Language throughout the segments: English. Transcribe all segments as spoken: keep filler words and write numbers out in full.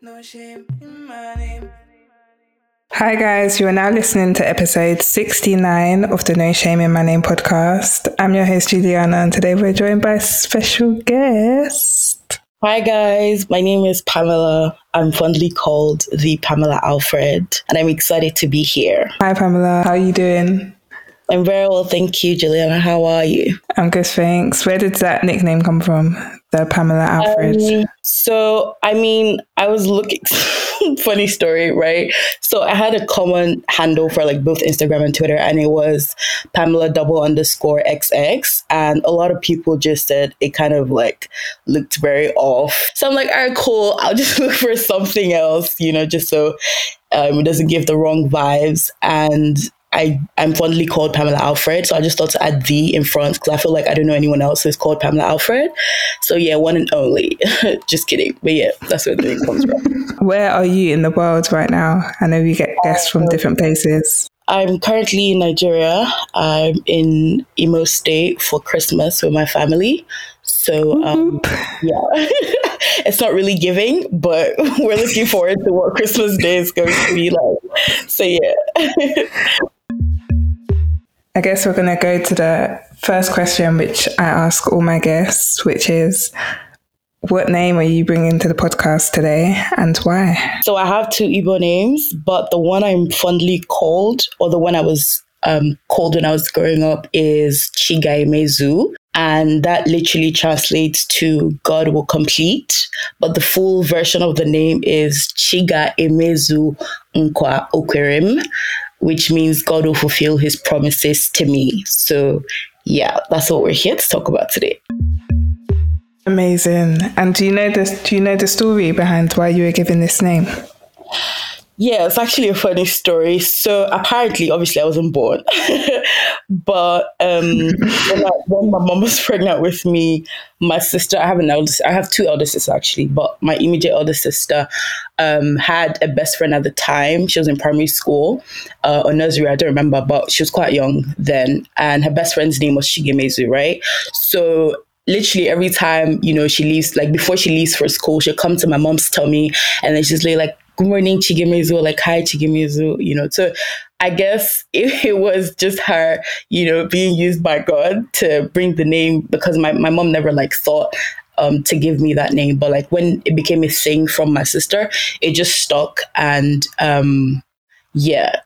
No shame in my name. Hi guys, you are now listening to episode sixty-nine of the No Shame In My Name podcast. I'm your host Juliana, and today we're joined by a special guest. Hi guys, my name is Pamela. I'm fondly called the Pamela Alfred, and I'm excited to be here. Hi Pamela, how are you doing? I'm very well, thank you Juliana, how are you? I'm good, thanks. Where did that nickname come from? The Pamela Alfred? Um, so, I mean, I was looking... Funny story, right? So I had a common handle for like both Instagram and Twitter, and it was Pamela double underscore X X, and a lot of people just said it kind of like looked very off. So I'm like, all right, cool. I'll just look for something else, you know, just so um, it doesn't give the wrong vibes. And I, I'm fondly called Pamela Alfred, so I just thought to add the in front because I feel like I don't know anyone else who's called Pamela Alfred. So yeah, one and only. Just kidding. But yeah, that's where the name comes from. Where are you in the world right now? I know you get guests from different places. I'm currently in Nigeria. I'm in Imo State for Christmas with my family. So um, yeah, it's not really giving, but we're looking forward to what Christmas Day is going to be like. So yeah. I guess we're going to go to the first question, which I ask all my guests, which is, what name are you bringing to the podcast today and why? So I have two Igbo names, but the one I'm fondly called, or the one I was um, called when I was growing up, is Chigaemezu. And that literally translates to God will complete. But the full version of the name is Chigaemezu Nkwa Okirim, which means God will fulfill his promises to me. So yeah, that's what we're here to talk about today. Amazing. And do you know this, do you know the story behind why you were given this name? Yeah, it's actually a funny story. So apparently, obviously I wasn't born, but um, when, I, when my mom was pregnant with me, my sister, I have an elder, I have two elder sisters actually, but my immediate elder sister um, had a best friend at the time. She was in primary school uh, or nursery, I don't remember, but she was quite young then. And her best friend's name was Shigemezu, right? So literally every time, you know, she leaves, like before she leaves for school, she'll come to my mom's tummy and then she's like, good morning, Chigaemezu, like, hi, Chigaemezu, you know. So I guess it, it was just her, you know, being used by God to bring the name, because my, my mom never, like, thought um, to give me that name. But, like, when it became a thing from my sister, it just stuck. And, um, yeah,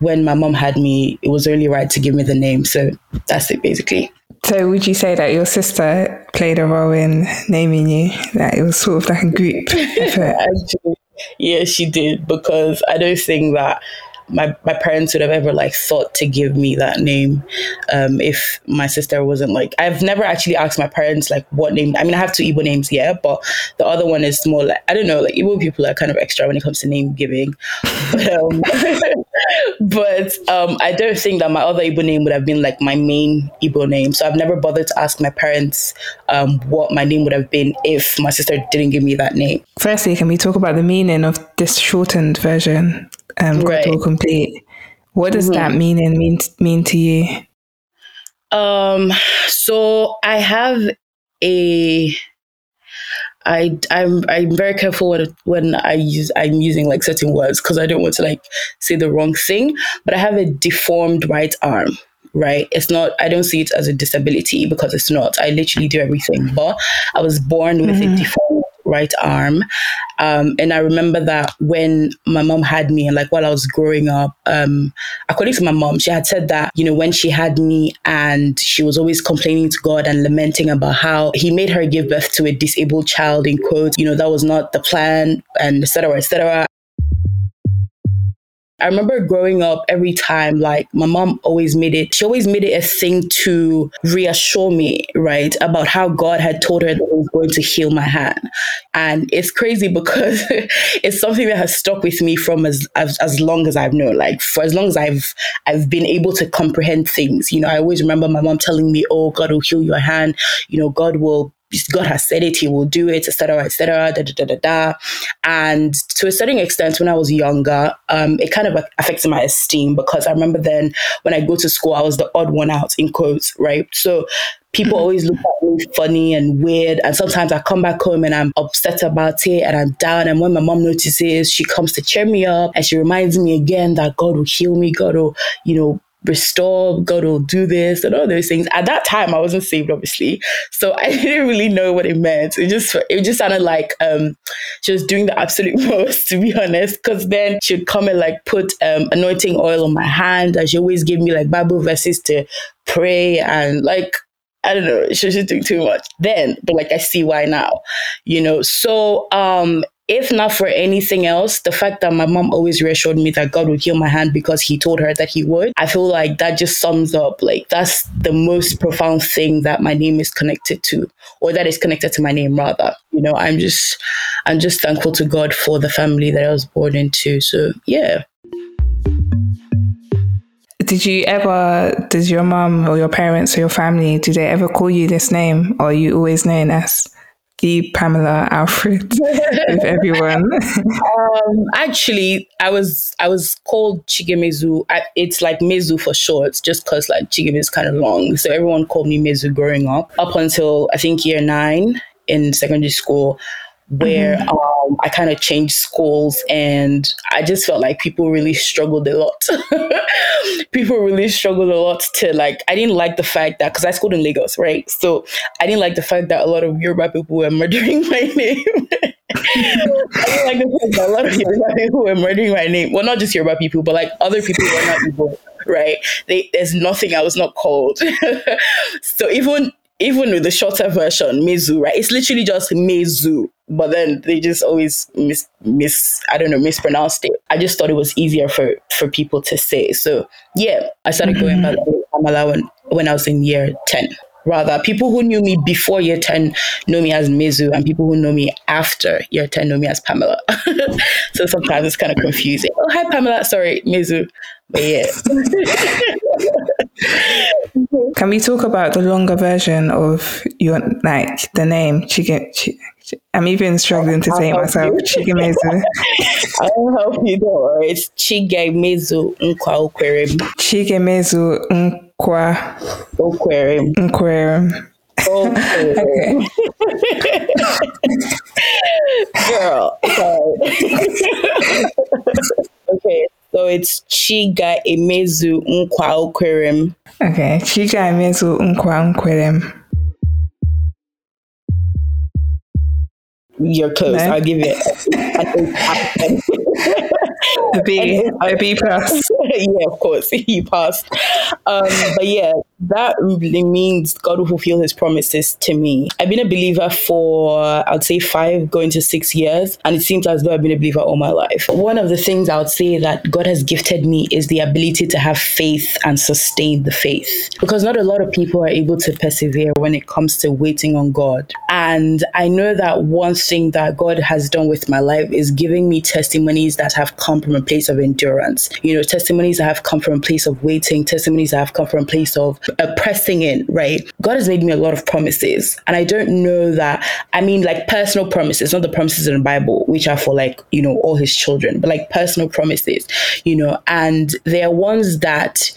when my mom had me, it was only right to give me the name. So that's it, basically. So would you say that your sister played a role in naming you? That it was sort of like a group effort? Actually, yeah, she did, because I don't think that my, my parents would have ever like thought to give me that name um, if my sister wasn't like, I've never actually asked my parents like what name. I mean, I have two Igbo names, yeah, but the other one is more like, I don't know, like Igbo people are kind of extra when it comes to name giving. But, um, but um, I don't think that my other Igbo name would have been like my main Igbo name. So I've never bothered to ask my parents um, what my name would have been if my sister didn't give me that name. Firstly, can we talk about the meaning of this shortened version? Um, God will complete. What does mm-hmm. that mean and mean, mean to you? Um, so I have a, I, I'm, I'm very careful when, when I use, I'm using like certain words, cause I don't want to like say the wrong thing, but I have a deformed right arm, right? It's not, I don't see it as a disability because it's not, I literally do everything, but I was born with mm-hmm. a deformed right arm. Um, and I remember that when my mom had me and like while I was growing up, um, according to my mom, she had said that, you know, when she had me and she was always complaining to God and lamenting about how he made her give birth to a disabled child, in quotes, you know, that was not the plan, and et cetera, et cetera. I remember growing up every time, like my mom always made it, she always made it a thing to reassure me, right, about how God had told her that he was going to heal my hand. And it's crazy because it's something that has stuck with me from as, as as long as I've known, like for as long as I've I've been able to comprehend things. You know, I always remember my mom telling me, oh, God will heal your hand, you know, God will God has said it, he will do it, et cetera, et cetera, da, da, da, da, da. And to a certain extent, when I was younger, um, it kind of affected my esteem, because I remember then when I go to school, I was the odd one out, in quotes, right? So People mm-hmm. always look at me funny and weird. And sometimes I come back home and I'm upset about it and I'm down. And when my mom notices, she comes to cheer me up. And she reminds me again that God will heal me. God will, you know, restore. God will do this and all those things. At that time, I wasn't saved, obviously. So I didn't really know what it meant. It just it just sounded like um, she was doing the absolute most, to be honest. Because then she'd come and like put um, anointing oil on my hand. And she always gave me like Bible verses to pray and like, I don't know, she was just doing too much then. But like, I see why now, you know. So um, if not for anything else, the fact that my mom always reassured me that God would heal my hand because he told her that he would, I feel like that just sums up, like, that's the most profound thing that my name is connected to, or that is connected to my name, rather. You know, I'm just, I'm just thankful to God for the family that I was born into. So, yeah. Did you ever, does your mum or your parents or your family, do they ever call you this name? Or are you always known as the Pamela Alfred with everyone? um, actually, I was I was called Chigaemezu. I, it's like Mezu for short, just because like Chigaemezu is kind of long. So everyone called me Mezu growing up, up until I think year nine in secondary school, where mm-hmm. um, I kind of changed schools and I just felt like people really struggled a lot. People really struggled a lot to like, I didn't like the fact that, because I schooled in Lagos, right? So I didn't like the fact that a lot of Yoruba people were murdering my name. I didn't like the fact that a lot of Yoruba people were murdering my name. Well, not just Yoruba people, but like other people were not evil, right? They, there's nothing I was not called. So even even with the shorter version, Mezu, right? It's literally just Mezu. But then they just always mis, mis I don't know, mispronounced it. I just thought it was easier for, for people to say. So yeah, I started mm-hmm. going by Pamela when, when I was in year ten. Rather, people who knew me before year ten know me as Mezu, and people who know me after year ten know me as Pamela. So sometimes it's kind of confusing. Oh, hi, Pamela. Sorry, Mezu. But yeah. Can we talk about the longer version of your, like, the name? Chige, Chige, I'm even struggling to I'll say it myself. Chigaemezu. I'll help you, don't worry. It's Chigaemezu Nkwa Okirim. Chigaemezu Nkwa Okirim. Okirim. Okay. Girl. Okay. So it's Chigaemezu Nkwa Okirim. Okay. Chigaemezu Nkwa Okirim. You're close. No? I'll give it a B, a B plus. Yeah, of course, you passed. Um, but yeah, that really means God will fulfill his promises to me. I've been a believer for, I'd say, five going to six years. And it seems as though I've been a believer all my life. One of the things I would say that God has gifted me is the ability to have faith and sustain the faith. Because not a lot of people are able to persevere when it comes to waiting on God. And I know that one thing that God has done with my life is giving me testimonies that have come from a place of endurance. You know, testimonies that have come from a place of waiting, testimonies that have come from a place of uh, pressing in, right? God has made me a lot of promises. And I don't know that, I mean, like personal promises, not the promises in the Bible, which are for like, you know, all his children, but like personal promises, you know, and they are ones that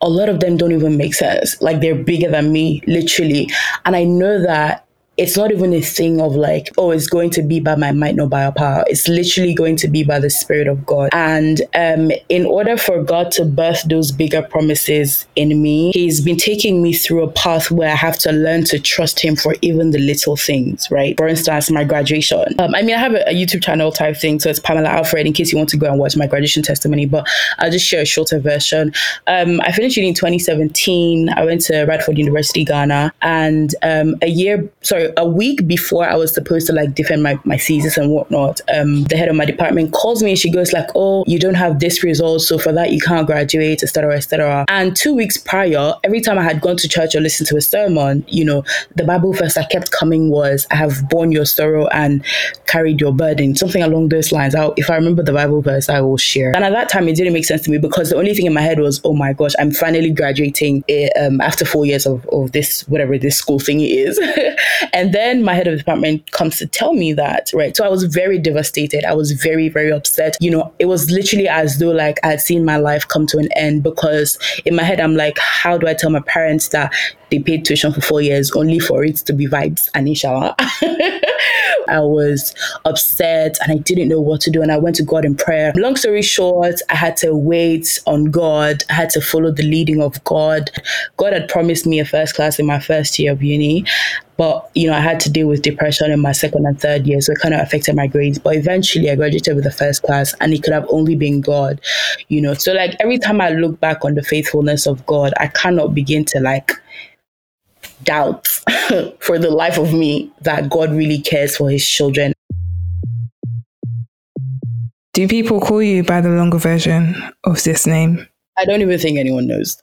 a lot of them don't even make sense. Like they're bigger than me, literally. And I know that it's not even a thing of like, oh, it's going to be by my might, not by our power. It's literally going to be by the Spirit of God. And um, in order for God to birth those bigger promises in me, he's been taking me through a path where I have to learn to trust him for even the little things, right? For instance, my graduation. Um, I mean, I have a, a YouTube channel type thing, so it's Pamela Alfred, in case you want to go and watch my graduation testimony, but I'll just share a shorter version. Um, I finished uni in twenty seventeen. I went to Radford University Ghana, and um, a year, sorry, a week before I was supposed to like defend my, my thesis and whatnot, um, the head of my department calls me and she goes like, oh, you don't have this result, so for that you can't graduate, et cetera, et cetera. And two weeks prior, every time I had gone to church or listened to a sermon, you know, the Bible verse that kept coming was, I have borne your sorrow and carried your burden, something along those lines. I'll, if I remember the Bible verse, I will share. And at that time, it didn't make sense to me because the only thing in my head was, oh my gosh, I'm finally graduating uh, um, after four years of, of this, whatever this school thing is. And then my head of department comes to tell me that, right? So I was very devastated. I was very, very upset. You know, it was literally as though like I had seen my life come to an end, because in my head, I'm like, how do I tell my parents that they paid tuition for four years only for it to be vibes and inshallah? I was upset and I didn't know what to do. And I went to God in prayer. Long story short, I had to wait on God. I had to follow the leading of God. God had promised me a first class in my first year of uni. But, you know, I had to deal with depression in my second and third year. So it kind of affected my grades. But eventually I graduated with a first class, and it could have only been God, you know. So like every time I look back on the faithfulness of God, I cannot begin to like doubt for the life of me that God really cares for his children. Do people call you by the longer version of this name? I don't even think anyone knows.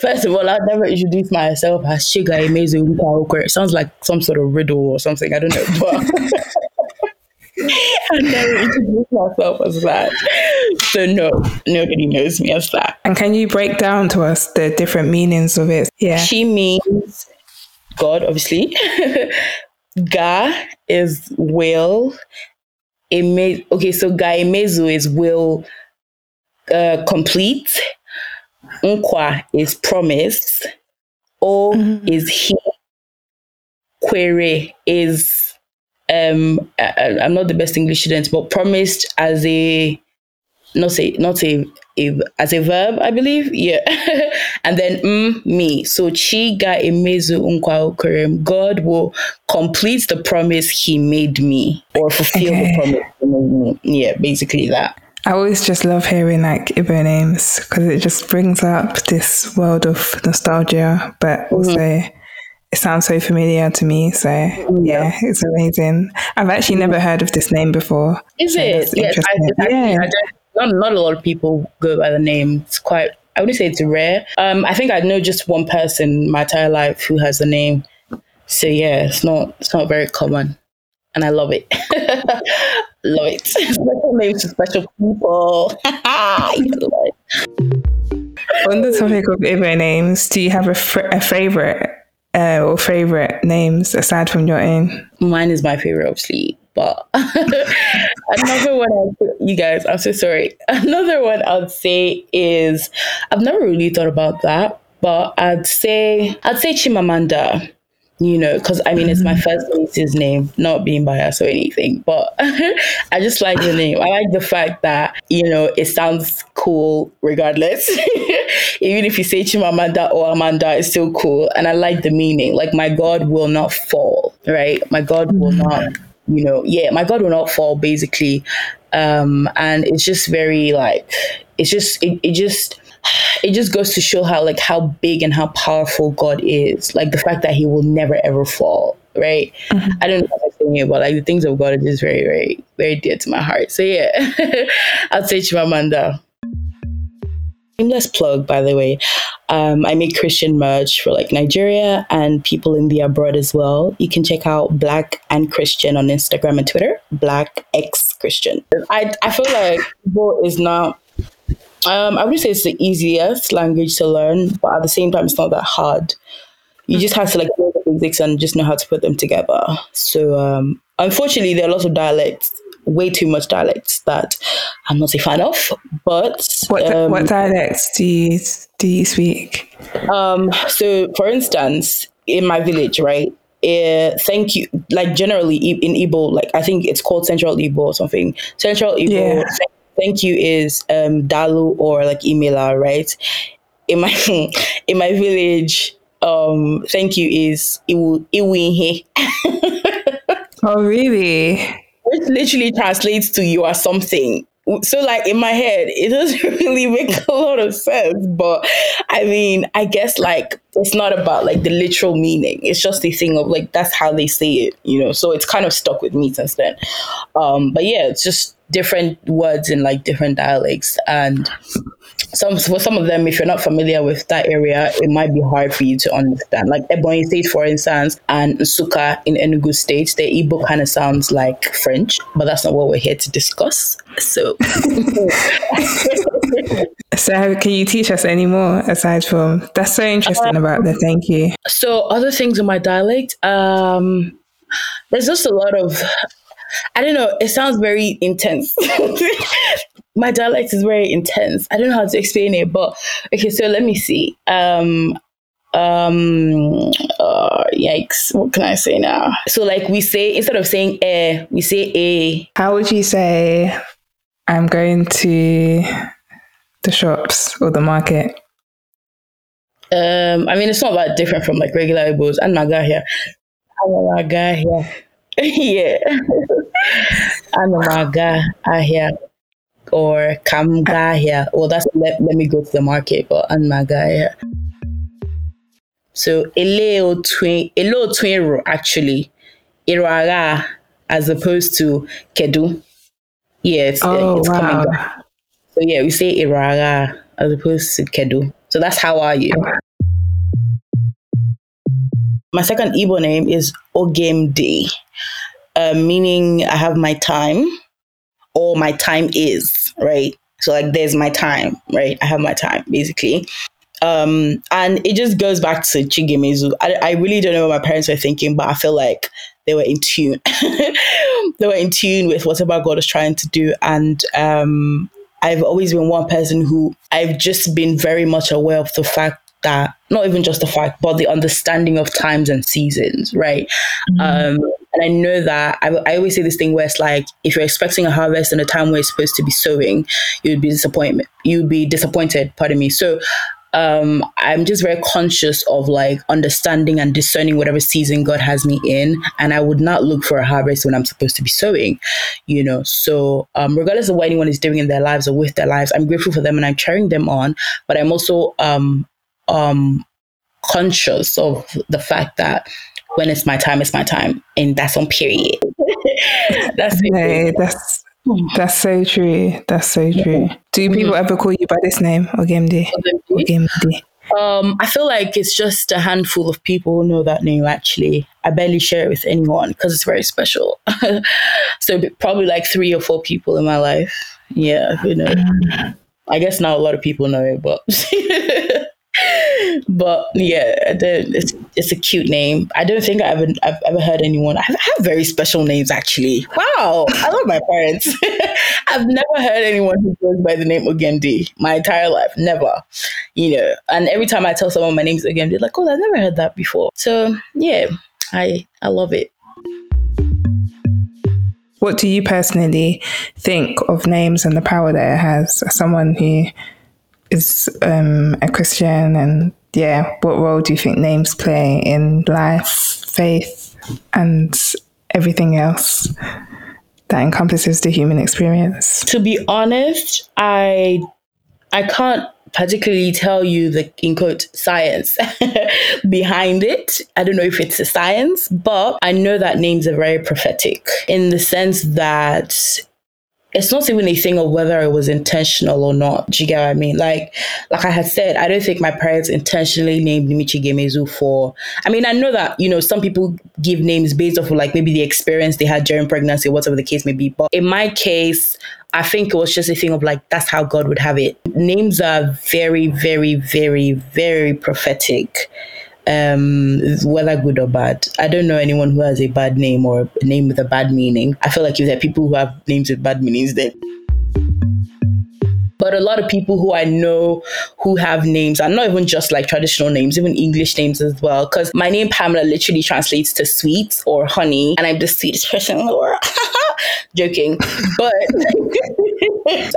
First of all, I'll never introduce myself as Chigaemezu Nkwa Okirim. It sounds like some sort of riddle or something. I don't know. But I'll never introduce myself as that. So no, nobody knows me as that. And can you break down to us the different meanings of it? Yeah. She means God, obviously. Ga is will. Eme- okay, so Gaemezu is will uh, complete. Nkwa is promise. O mm-hmm. is he. Kwere is, um, I, I'm not the best English student, but promised as a, not a, not a, a as a verb, I believe. Yeah. And then mm, me. So Chigaemezu Nkwa Okirim. God will complete the promise he made me, or fulfill okay. the promise he made me. Yeah, basically that. I always just love hearing like Igbo names, because it just brings up this world of nostalgia, but also mm-hmm. it sounds so familiar to me. So mm-hmm. yeah, it's amazing. I've actually mm-hmm. never heard of this name before. Is so it? Yes, I, exactly. yeah. I don't, not, not a lot of people go by the name. It's quite, I wouldn't say it's rare. Um, I think I know just one person my entire life who has the name. So yeah, it's not, it's not very common. And I love it. Love it. Special names to special people. On the topic of Igbo names, do you have a, f- a favorite uh, or favorite names aside from your own? Mine is my favorite, obviously. But another one, I'd say, you guys, I'm so sorry. Another one I'd say is, I've never really thought about that, but I'd say, I'd say Chimamanda. You know, because I mean, it's my first niece's name, not being biased or anything, but I just like the name. I like the fact that, you know, it sounds cool regardless. Even if you say Chimamanda or Amanda, it's still cool. And I like the meaning, like my God will not fall, right? My God will not, you know, yeah, my God will not fall, basically. Um, and it's just very like, it's just, it, it just... it just goes to show how like how big and how powerful God is, like the fact that he will never ever fall, right? Mm-hmm. I don't know what I'm saying it, but like the things of God are just very, very, very dear to my heart. So yeah, I'll say Chimamanda. Shameless plug, by the way. Um, I make Christian merch for like Nigeria and people in the abroad as well. You can check out Black and Christian on Instagram and Twitter. Black X Christian. I I feel like Igbo is not. Um, I would say it's the easiest language to learn, but at the same time, it's not that hard. You just have to like know the basics and just know how to put them together. So um, unfortunately, there are lots of dialects, way too much dialects that I'm not a fan of. But what, um, what dialects do you do you speak? Um, so, for instance, in my village, right? Uh, thank you. Like generally in Igbo, like I think it's called Central Igbo or something. Central Igbo. Yeah. Thank you is um, Dalu or like Imela, right? In my in my village, um, thank you is Iwu Iwinhe. Oh, really? Which literally translates to you are something. So like in my head, it doesn't really make a lot of sense. But I mean, I guess like it's not about like the literal meaning. It's just a thing of like, that's how they say it, you know? So it's kind of stuck with me since then. Um, but yeah, it's just different words in like different dialects. And some for some of them, if you're not familiar with that area, it might be hard for you to understand. Like Ebonyi State, for instance, and Nsukka in Enugu State, the Igbo kind of sounds like French, but that's not what we're here to discuss. So So can you teach us any more aside from, that's so interesting um, about the thank you. So other things in my dialect, um, there's just a lot of, I don't know, it sounds very intense. My dialect is very intense. I don't know how to explain it, but okay, so let me see. Um, um, uh, yikes, what can I say now? So like we say, instead of saying eh, we say eh. How would you say, I'm going to the shops or the market? Um, I mean, it's not that different from like regular Igbos. I'm not here. I'm not here. Yeah. I'm not here. Or Kamgaya. Well, that's let, let me go to the market, but Anmagaya. So Eleo Twin Elo Twinro actually. Iraga as opposed to Kedu. Yeah, it's, oh, it's wow. coming back. So yeah, we say Iraga as opposed to Kedu. So that's how are you. My second Igbo name is Ogemdi, uh, meaning I have my time. All my time is, right? So like there's my time, right? I have my time, basically. Um, and it just goes back to Chigaemezu. I, I really don't know what my parents were thinking, but I feel like they were in tune. They were in tune with whatever God was trying to do. And um, I've always been one person who I've just been very much aware of the fact that, not even just the fact, but the understanding of times and seasons, right? Mm-hmm. Um, and I know that I, I always say this thing where it's like, if you're expecting a harvest in a time where it's supposed to be sowing, you'd be disappointment. You'd be disappointed. Pardon me. So um, I'm just very conscious of like understanding and discerning whatever season God has me in, and I would not look for a harvest when I'm supposed to be sowing. You know. So um, regardless of what anyone is doing in their lives or with their lives, I'm grateful for them and I'm cheering them on. But I'm also um, um, conscious of the fact that, when it's my time, it's my time. And that's on period. that's, no, that's that's so true. That's so true. Do people mm. ever call you by this name, Ogemdi? Ogemdi. Um, I feel like it's just a handful of people who know that name, actually. I barely share it with anyone because it's very special. So probably like three or four people in my life. Yeah, who knows? Mm. I guess not a lot of people know it, but... But yeah, it's it's a cute name. I don't think I ever, I've ever heard anyone. I have, I have very special names, actually. Wow, I love my parents. I've never heard anyone who goes by the name Ogemdi my entire life. Never, you know. And every time I tell someone my name is Ogemdi, they're like, oh, I've never heard that before. So yeah, I I love it. What do you personally think of names and the power that it has? As someone who is um, a Christian, and yeah, what role do you think names play in life, faith, and everything else that encompasses the human experience? To be honest, I I can't particularly tell you the, in quote, science behind it. I don't know if it's a science, but I know that names are very prophetic in the sense that it's not even a thing of whether it was intentional or not. Do you get what I mean? Like, like I had said, I don't think my parents intentionally named me Chigaemezu for, I mean, I know that, you know, some people give names based off of like maybe the experience they had during pregnancy or whatever the case may be. But in my case, I think it was just a thing of like, that's how God would have it. Names are very, very, very, very prophetic. Um, whether good or bad. I don't know anyone who has a bad name or a name with a bad meaning. I feel like if there are people who have names with bad meanings, then... But a lot of people who I know who have names, and not even just like traditional names, even English names as well. Because my name, Pamela, literally translates to sweet or honey. And I'm the sweetest person in the world. Joking. But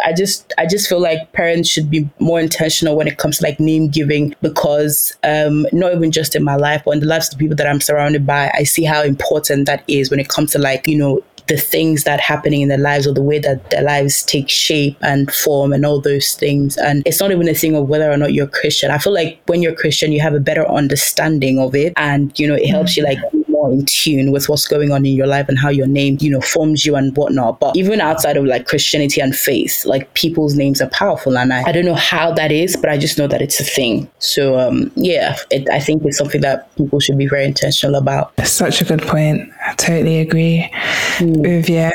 I just I just feel like parents should be more intentional when it comes to like name giving. Because um, not even just in my life, but in the lives of the people that I'm surrounded by, I see how important that is when it comes to like, you know, the things that are happening in their lives or the way that their lives take shape and form and all those things. And it's not even a thing of whether or not you're Christian. I feel like when you're Christian, you have a better understanding of it. And, you know, it helps you like be more in tune with what's going on in your life and how your name, you know, forms you and whatnot. But even outside of like Christianity and faith, like people's names are powerful. And I, I don't know how that is, but I just know that it's a thing. So, um, yeah, it, I think it's something that people should be very intentional about. That's such a good point. I totally agree. Mm. With, yeah,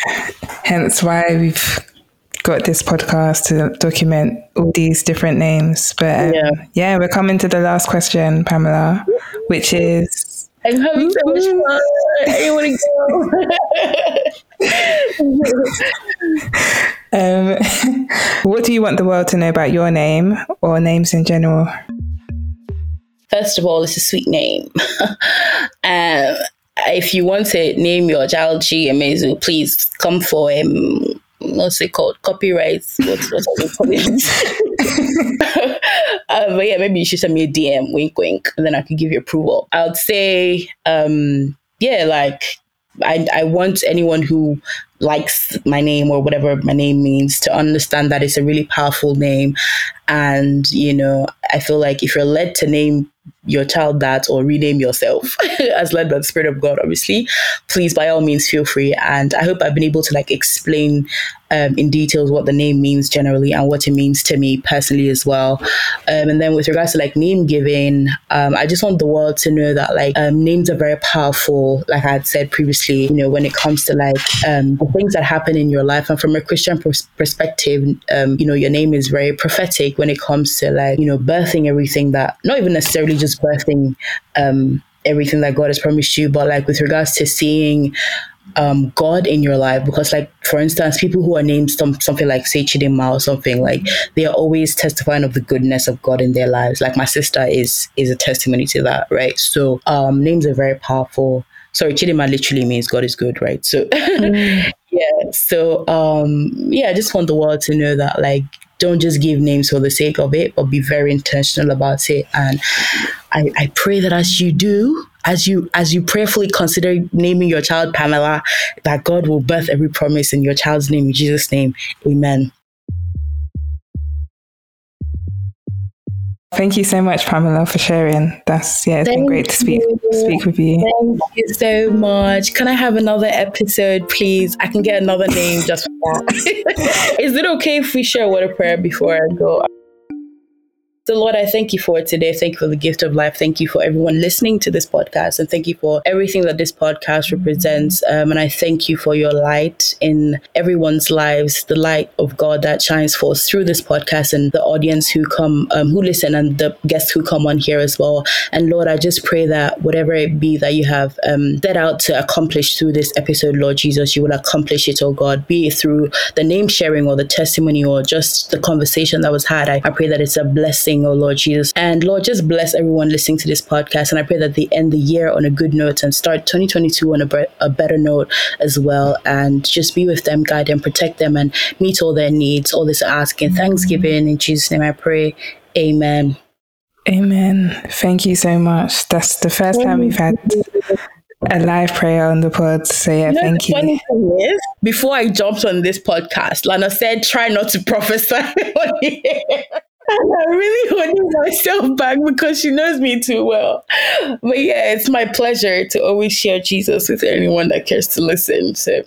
hence why we've got this podcast to document all these different names. But um, yeah. yeah, we're coming to the last question, Pamela, which is... I'm having so much fun. I want to go. um, what do you want the world to know about your name or names in general? First of all, it's a sweet name. um, if you want to name your child Chigaemezu, please come for him. Um, what's it called? Copyrights. What, what are they calling it? uh, but yeah, maybe you should send me a D M, wink, wink, and then I could give you approval. I would say, um, yeah, like, I, I want anyone who likes my name or whatever my name means to understand that it's a really powerful name. And, you know, I feel like if you're led to name your child that or rename yourself as led by the Spirit of God, obviously, please, by all means, feel free. And I hope I've been able to like explain um, in details what the name means generally and what it means to me personally as well. Um, and then with regards to like name giving, um, I just want the world to know that like um, names are very powerful. Like I had said previously, you know, when it comes to like um, the things that happen in your life, and from a Christian pers- perspective, um, you know, your name is very prophetic when it comes to like, you know, birthing everything that, not even necessarily just birthing um everything that God has promised you, but like with regards to seeing um God in your life. Because like, for instance, people who are named some, something like say Chidimma or something, like they are always testifying of the goodness of God in their lives. Like my sister is is a testimony to that, right? So um names are very powerful. Sorry, Chidimma literally means God is good, right? So mm. yeah so um yeah I just want the world to know that like, don't just give names for the sake of it, but be very intentional about it. And I, I pray that as you do, as you as you prayerfully consider naming your child Pamela, that God will birth every promise in your child's name, in Jesus' name. Amen. Thank you so much, Pamela, for sharing. That's yeah, it's Thank been great to speak you. speak with you. Thank you so much. Can I have another episode, please? I can get another name just for that. Is it okay if we share a word of prayer before I go? So, Lord, I thank you for today. Thank you for the gift of life. Thank you for everyone listening to this podcast. And thank you for everything that this podcast represents. Um, and I thank you for your light in everyone's lives, the light of God that shines forth through this podcast and the audience who come, um, who listen, and the guests who come on here as well. And Lord, I just pray that whatever it be that you have um, set out to accomplish through this episode, Lord Jesus, you will accomplish it, oh God, be it through the name sharing or the testimony or just the conversation that was had. I, I pray that it's a blessing, oh Lord Jesus. And Lord, just bless everyone listening to this podcast. And I pray that they end the year on a good note and start twenty twenty-two on a, bre- a better note as well. And just be with them, guide them, protect them, and meet all their needs. All this asking, mm-hmm. Thanksgiving. In Jesus' name I pray. Amen. Amen. Thank you so much. That's the first thank time we've had a live prayer on the pod. So yeah, you know, thank you. Funny thing is, before I jumped on this podcast, Lana said, try not to prophesy on here. And I'm really holding myself back because she knows me too well. But yeah, it's my pleasure to always share Jesus with anyone that cares to listen. So,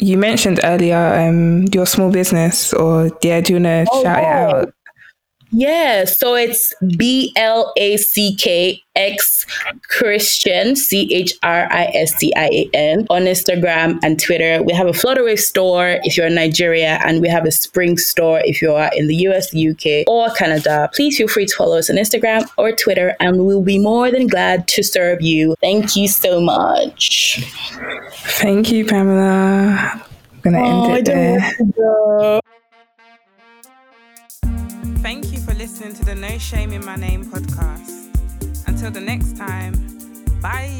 you mentioned earlier um, your small business, or yeah, do you want to oh, shout yeah. it out? Yeah, so it's B L A C K X Christian, C H R I S T I A N, on Instagram and Twitter. We have a Flutterwave store if you're in Nigeria, and we have a Spring store if you are in the U S, U K, or Canada. Please feel free to follow us on Instagram or Twitter, and we'll be more than glad to serve you. Thank you so much. Thank you, Pamela. I'm going to oh, end it there. I don't want to go. Thank you for listening to the No Shame in My Name podcast. Until the next time, bye.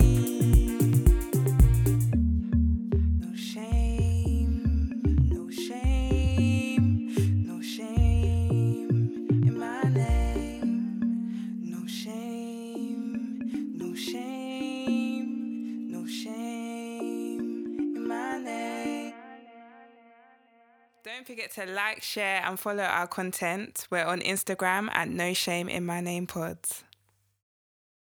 Don't forget to like, share, and follow our content. We're on Instagram at No Shame In My Name Pods.